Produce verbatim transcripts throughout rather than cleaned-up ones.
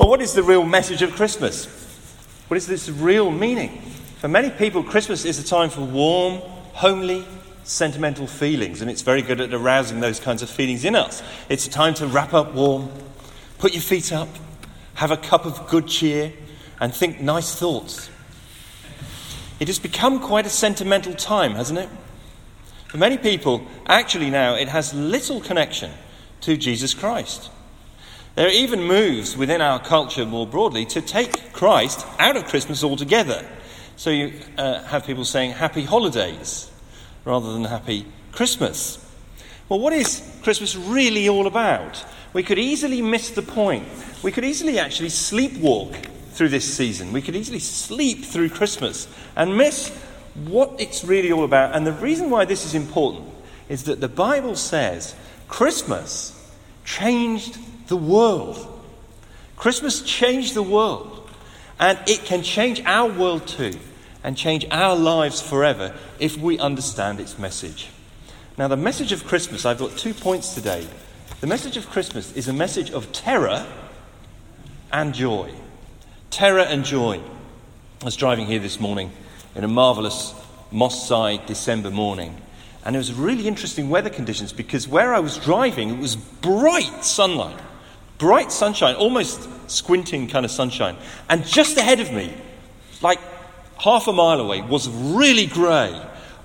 Well, what is the real message of Christmas? What is this real meaning? For many people, Christmas is a time for warm, homely, sentimental feelings, and it's very good at arousing those kinds of feelings in us. It's a time to wrap up warm, put your feet up, have a cup of good cheer, and think nice thoughts. It has become quite a sentimental time, hasn't it? For many people, actually now, it has little connection to Jesus Christ. There are even moves within our culture more broadly to take Christ out of Christmas altogether. So you uh, have people saying happy holidays rather than happy Christmas. Well, what is Christmas really all about? We could easily miss the point. We could easily actually sleepwalk through this season. We could easily sleep through Christmas and miss what it's really all about. And the reason why this is important is that the Bible says Christmas changed the world. Christmas changed the world, and it can change our world too, and change our lives forever if we understand its message. Now, the message of Christmas, I've got two points today. The message of Christmas is a message of terror and joy. Terror and joy. I was driving here this morning in a marvellous Moss Side December morning, and it was really interesting weather conditions, because where I was driving, it was bright sunlight, bright sunshine, almost squinting kind of sunshine. And just ahead of me, like half a mile away, was really grey,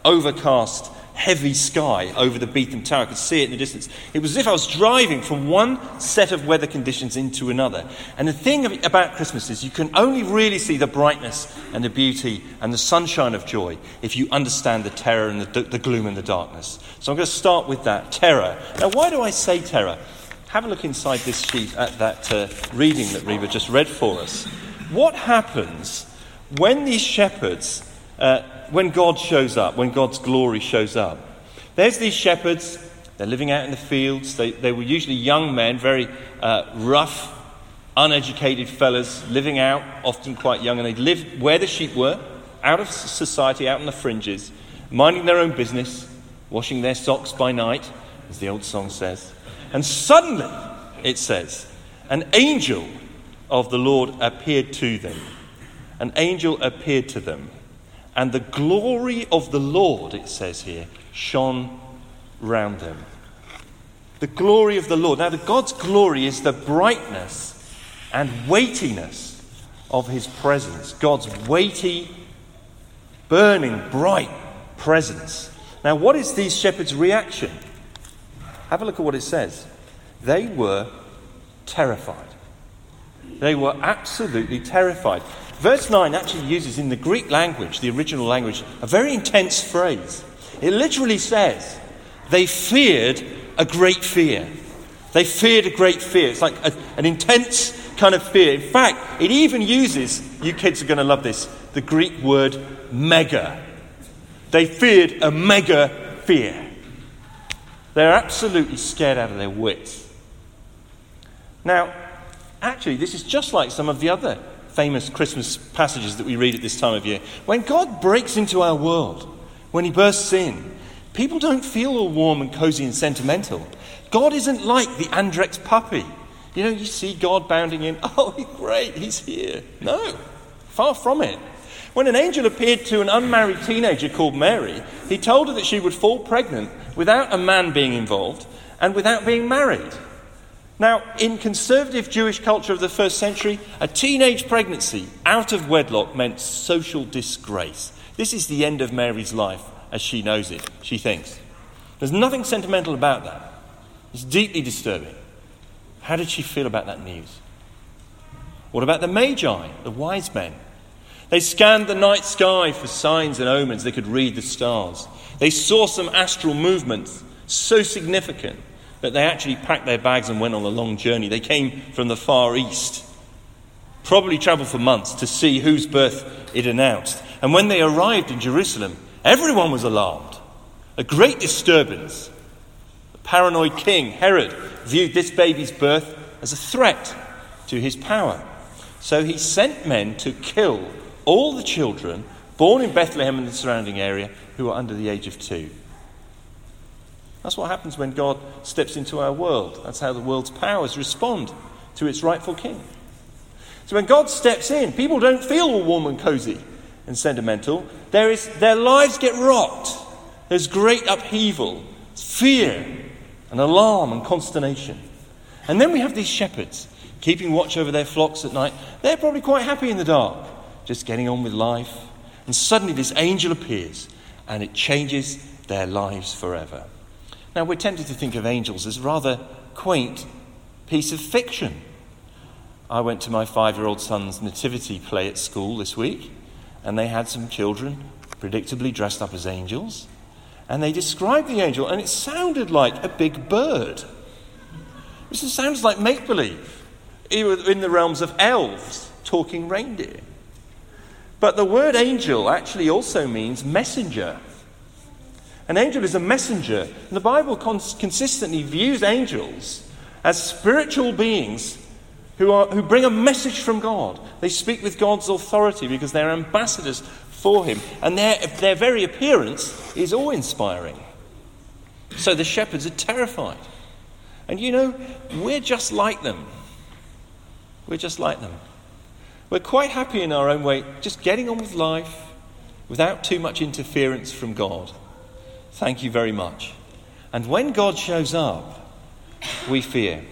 overcast, heavy sky over the Beetham Tower. I could see it in the distance. It was as if I was driving from one set of weather conditions into another. And the thing about Christmas is you can only really see the brightness and the beauty and the sunshine of joy if you understand the terror and the, the gloom and the darkness. So I'm going to start with that, terror. Now, why do I say terror? Have a look inside this sheet at that uh, reading that Reba just read for us. What happens when these shepherds... Uh, when God shows up, when God's glory shows up? There's these shepherds, they're living out in the fields, they, they were usually young men, very uh, rough, uneducated fellas, living out, often quite young, and they'd live where the sheep were, out of society, out on the fringes, minding their own business, washing their socks by night, as the old song says. And suddenly, it says, an angel of the Lord appeared to them. An angel appeared to them. And the glory of the Lord, it says here, shone round them. The glory of the Lord. Now, the God's glory is the brightness and weightiness of his presence. God's weighty, burning, bright presence. Now, what is these shepherds' reaction? Have a look at what it says. They were terrified. They were absolutely terrified. Verse nine actually uses in the Greek language, the original language, a very intense phrase. It literally says, they feared a great fear. They feared a great fear. It's like a, an intense kind of fear. In fact, it even uses, you kids are going to love this, the Greek word mega. They feared a mega fear. They're absolutely scared out of their wits. Now, actually, this is just like some of the other famous Christmas passages that we read at this time of year. When God breaks into our world, when he bursts in, people don't feel all warm and cozy and sentimental. God isn't like the Andrex puppy. You know, you see God bounding in, oh, great, he's here. No, far from it. When an angel appeared to an unmarried teenager called Mary, he told her that she would fall pregnant without a man being involved and without being married. Now, in conservative Jewish culture of the first century, a teenage pregnancy out of wedlock meant social disgrace. This is the end of Mary's life as she knows it, she thinks. There's nothing sentimental about that. It's deeply disturbing. How did she feel about that news? What about the Magi, the wise men? They scanned the night sky for signs and omens. They could read the stars. They saw some astral movements so significant that they actually packed their bags and went on a long journey. They came from the Far East, probably travelled for months to see whose birth it announced. And when they arrived in Jerusalem, everyone was alarmed. A great disturbance. The paranoid king, Herod, viewed this baby's birth as a threat to his power. So he sent men to kill all the children born in Bethlehem and the surrounding area who were under the age of two. That's what happens when God steps into our world. That's how the world's powers respond to its rightful king. So when God steps in, people don't feel all warm and cozy and sentimental. There is, their lives get rocked. There's great upheaval, fear and alarm and consternation. And then we have these shepherds keeping watch over their flocks at night. They're probably quite happy in the dark, just getting on with life. And suddenly this angel appears and it changes their lives forever. Now, we're tempted to think of angels as a rather quaint piece of fiction. I went to my five-year-old son's nativity play at school this week, and they had some children predictably dressed up as angels, and they described the angel, and it sounded like a big bird. It sounds like make-believe, in the realms of elves, talking reindeer. But the word angel actually also means messenger. An angel is a messenger. And the Bible cons- consistently views angels as spiritual beings who are who bring a message from God. They speak with God's authority because they're ambassadors for him. And their, their very appearance is awe-inspiring. So the shepherds are terrified. And you know, we're just like them. We're just like them. We're quite happy in our own way, just getting on with life without too much interference from God. Thank you very much. And when God shows up, we fear.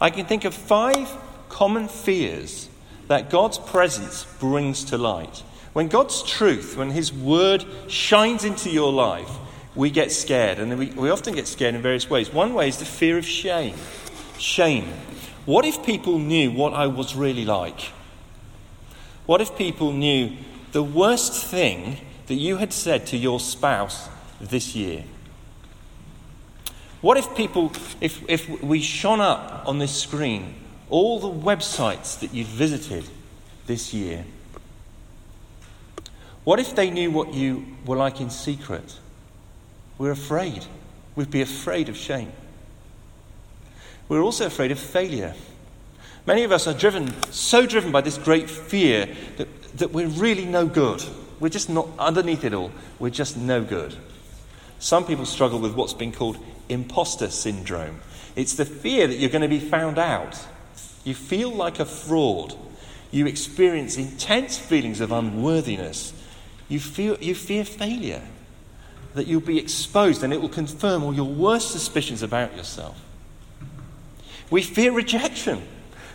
I can think of five common fears that God's presence brings to light. When God's truth, when his word shines into your life, we get scared. And we, we often get scared in various ways. One way is the fear of shame. Shame. What if people knew what I was really like? What if people knew the worst thing that you had said to your spouse this year? What if people, if, if we shone up on this screen all the websites that you've visited this year? What if they knew what you were like in secret? We're afraid. We'd be afraid of shame. We're also afraid of failure. Many of us are driven, so driven by this great fear that, that we're really no good. We're just not, underneath it all, we're just no good. Some people struggle with what's been called imposter syndrome. It's the fear that you're going to be found out. You feel like a fraud. You experience intense feelings of unworthiness. You feel, you fear failure, that you'll be exposed, and it will confirm all your worst suspicions about yourself. We fear rejection.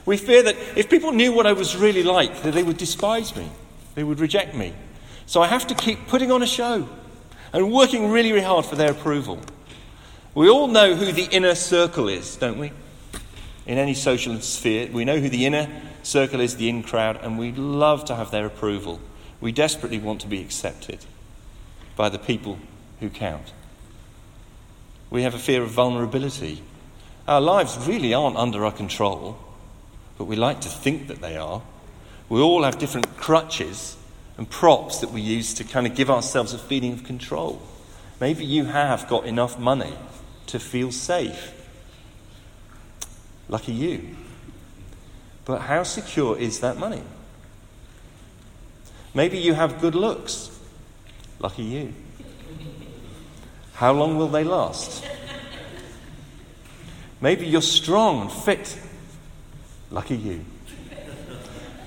We fear that if people knew what I was really like, that they would despise me. They would reject me. So I have to keep putting on a show and working really, really hard for their approval. We all know who the inner circle is, don't we? In any social sphere, we know who the inner circle is, the in crowd, and we love to have their approval. We desperately want to be accepted by the people who count. We have a fear of vulnerability. Our lives really aren't under our control, but we like to think that they are. We all have different crutches and props that we use to kind of give ourselves a feeling of control. Maybe you have got enough money to feel safe. Lucky you. But how secure is that money? Maybe you have good looks. Lucky you. How long will they last? Maybe you're strong and fit. Lucky you.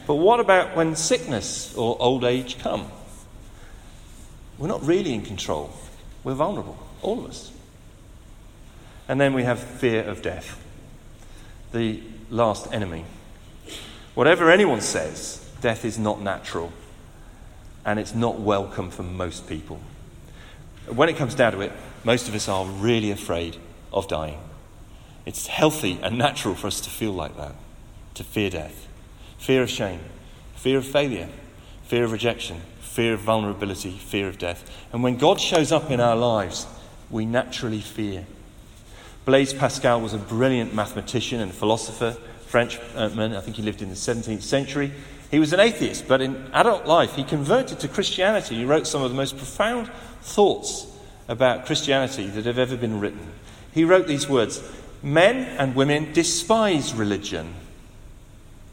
But what about when sickness or old age come? We're not really in control. We're vulnerable, all of us. And then we have fear of death, the last enemy. Whatever anyone says, death is not natural, and it's not welcome for most people. When it comes down to it, most of us are really afraid of dying. It's healthy and natural for us to feel like that, to fear death. Fear of shame, fear of failure, fear of rejection, fear of vulnerability, fear of death. And when God shows up in our lives, we naturally fear. Blaise Pascal was a brilliant mathematician and philosopher, Frenchman. I think he lived in the seventeenth century. He was an atheist, but in adult life he converted to Christianity. He wrote some of the most profound thoughts about Christianity that have ever been written. He wrote these words: men and women despise religion.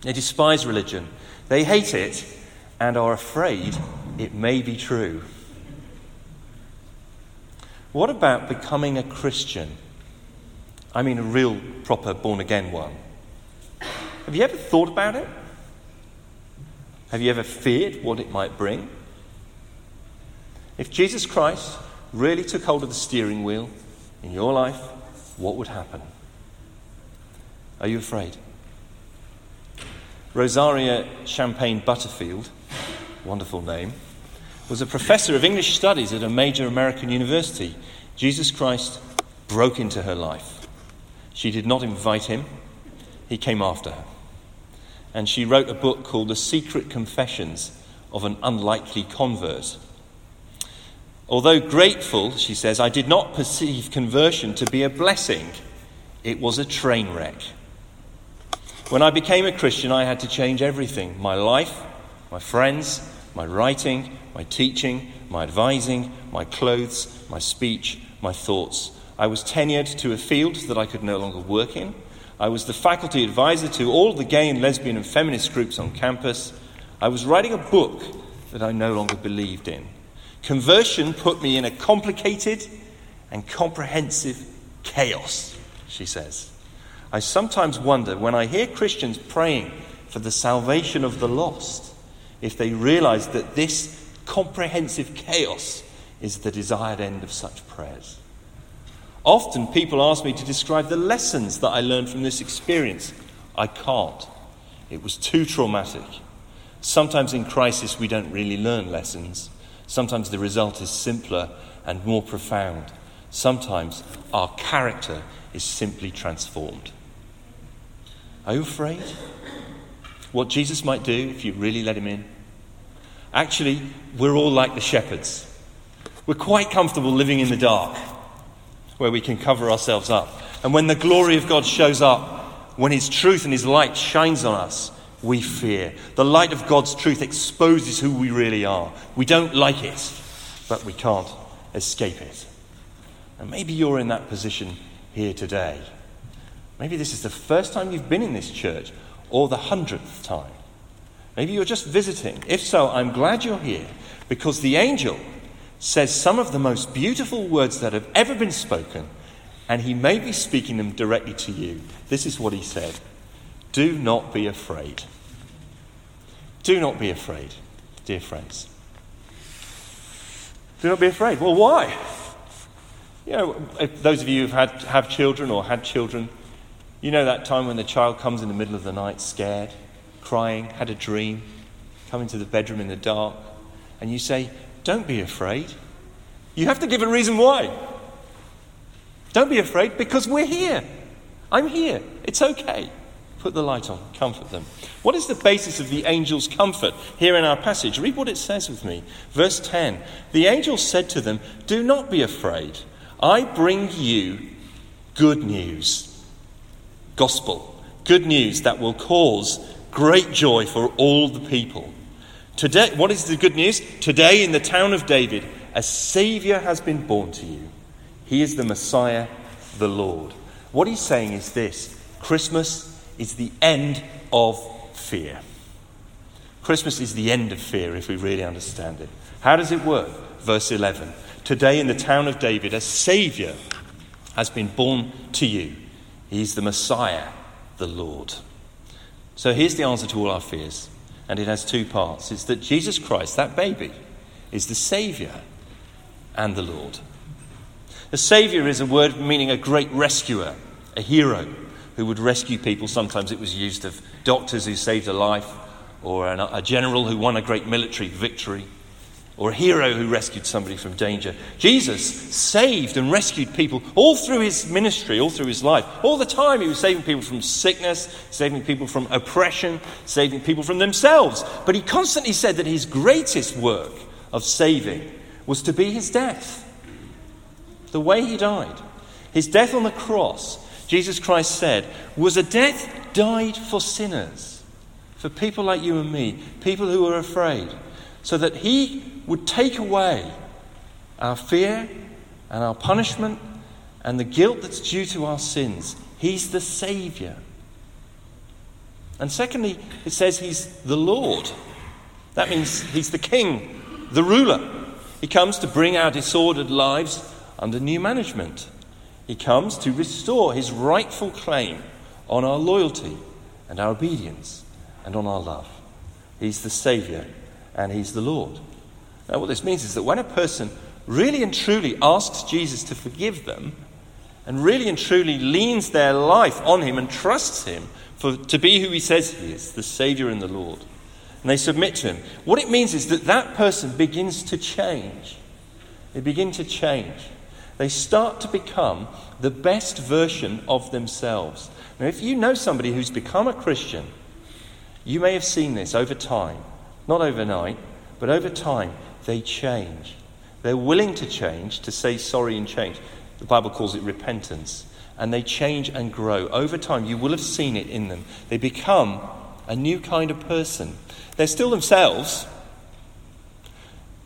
They despise religion. They hate it and are afraid it may be true. What about becoming a Christian? I mean a real, proper, born-again one. Have you ever thought about it? Have you ever feared what it might bring? If Jesus Christ really took hold of the steering wheel in your life, what would happen? Are you afraid? Rosaria Champagne Butterfield, wonderful name, was a professor of English studies at a major American university. Jesus Christ broke into her life. She did not invite him. He came after her. And she wrote a book called The Secret Confessions of an Unlikely Convert. Although grateful, she says, I did not perceive conversion to be a blessing. It was a train wreck. When I became a Christian, I had to change everything. My life, my friends, my writing, my teaching, my advising, my clothes, my speech, my thoughts. I was tenured to a field that I could no longer work in. I was the faculty advisor to all the gay and lesbian and feminist groups on campus. I was writing a book that I no longer believed in. Conversion put me in a complicated and comprehensive chaos, she says. I sometimes wonder, when I hear Christians praying for the salvation of the lost, if they realize that this comprehensive chaos is the desired end of such prayers. Often people ask me to describe the lessons that I learned from this experience. I can't. It was too traumatic. Sometimes in crisis we don't really learn lessons. Sometimes the result is simpler and more profound. Sometimes our character is simply transformed. Are you afraid? What Jesus might do if you really let him in? Actually, we're all like the shepherds. We're quite comfortable living in the dark, where we can cover ourselves up. And when the glory of God shows up, when his truth and his light shines on us, we fear. The light of God's truth exposes who we really are. We don't like it, but we can't escape it. And maybe you're in that position here today. Maybe this is the first time you've been in this church, or the hundredth time. Maybe you're just visiting. If so, I'm glad you're here, because the angel says some of the most beautiful words that have ever been spoken, and he may be speaking them directly to you. This is what he said. Do not be afraid. Do not be afraid, dear friends. Do not be afraid. Well, why? You know, if those of you who have had have children or had children, you know that time when the child comes in the middle of the night scared, crying, had a dream, come into the bedroom in the dark, and you say, don't be afraid. You have to give a reason why. Don't be afraid, because we're here. I'm here. It's okay. Put the light on. Comfort them. What is the basis of the angel's comfort here in our passage? Read what it says with me. Verse ten. The angel said to them, do not be afraid. I bring you good news. Gospel. Good news that will cause great joy for all the people. Today, what is the good news? Today in the town of David, a Saviour has been born to you. He is the Messiah, the Lord. What he's saying is this. Christmas is the end of fear. Christmas is the end of fear if we really understand it. How does it work? Verse eleven. Today in the town of David, a Saviour has been born to you. He's the Messiah, the Lord. So here's the answer to all our fears. And it has two parts. It's that Jesus Christ, that baby, is the Saviour and the Lord. A saviour is a word meaning a great rescuer, a hero who would rescue people. Sometimes it was used of doctors who saved a life, or an, a general who won a great military victory, or a hero who rescued somebody from danger. Jesus saved and rescued people all through his ministry, all through his life. All the time he was saving people from sickness, saving people from oppression, saving people from themselves. But he constantly said that his greatest work of saving was to be his death. The way he died. His death on the cross, Jesus Christ said, was a death died for sinners. For people like you and me, people who are afraid. So that he would take away our fear and our punishment and the guilt that's due to our sins. He's the Saviour. And secondly, it says he's the Lord. That means he's the King, the ruler. He comes to bring our disordered lives under new management. He comes to restore his rightful claim on our loyalty and our obedience and on our love. He's the Saviour and he's the Lord. Now what this means is that when a person really and truly asks Jesus to forgive them and really and truly leans their life on him and trusts him for to be who he says he is, the Saviour and the Lord, and they submit to him, what it means is that that person begins to change. They begin to change. They start to become the best version of themselves. Now, if you know somebody who's become a Christian, you may have seen this over time. Not overnight, but over time, they change. They're willing to change, to say sorry and change. The Bible calls it repentance. And they change and grow. Over time, you will have seen it in them. They become a new kind of person. They're still themselves.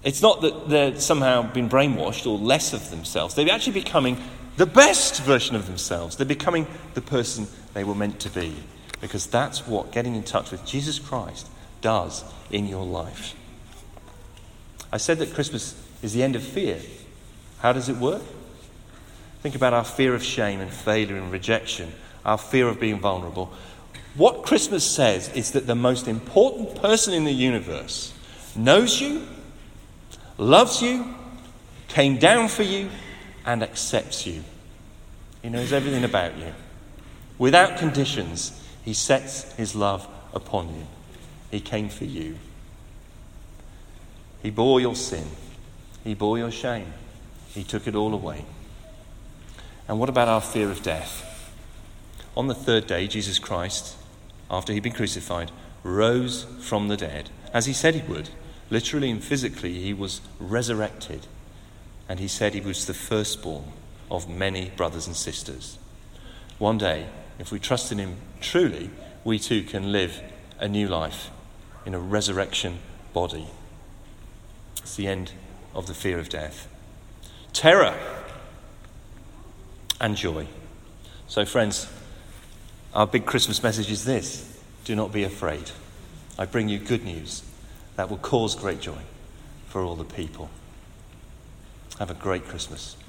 It's not that they've somehow been brainwashed or less of themselves. They're actually becoming the best version of themselves. They're becoming the person they were meant to be. Because that's what getting in touch with Jesus Christ does in your life. I said that Christmas is the end of fear. How does it work? Think about our fear of shame and failure and rejection, our fear of being vulnerable. What Christmas says is that the most important person in the universe knows you, loves you, came down for you, and accepts you. He knows everything about you. Without conditions, he sets his love upon you. He came for you. He bore your sin. He bore your shame. He took it all away. And what about our fear of death? On the third day, Jesus Christ, after he'd been crucified, rose from the dead, as he said he would. Literally and physically, he was resurrected. And he said he was the firstborn of many brothers and sisters. One day, if we trust in him truly, we too can live a new life in a resurrection body. It's the end of the fear of death. Terror and joy. So friends, our big Christmas message is this: do not be afraid. I bring you good news that will cause great joy for all the people. Have a great Christmas.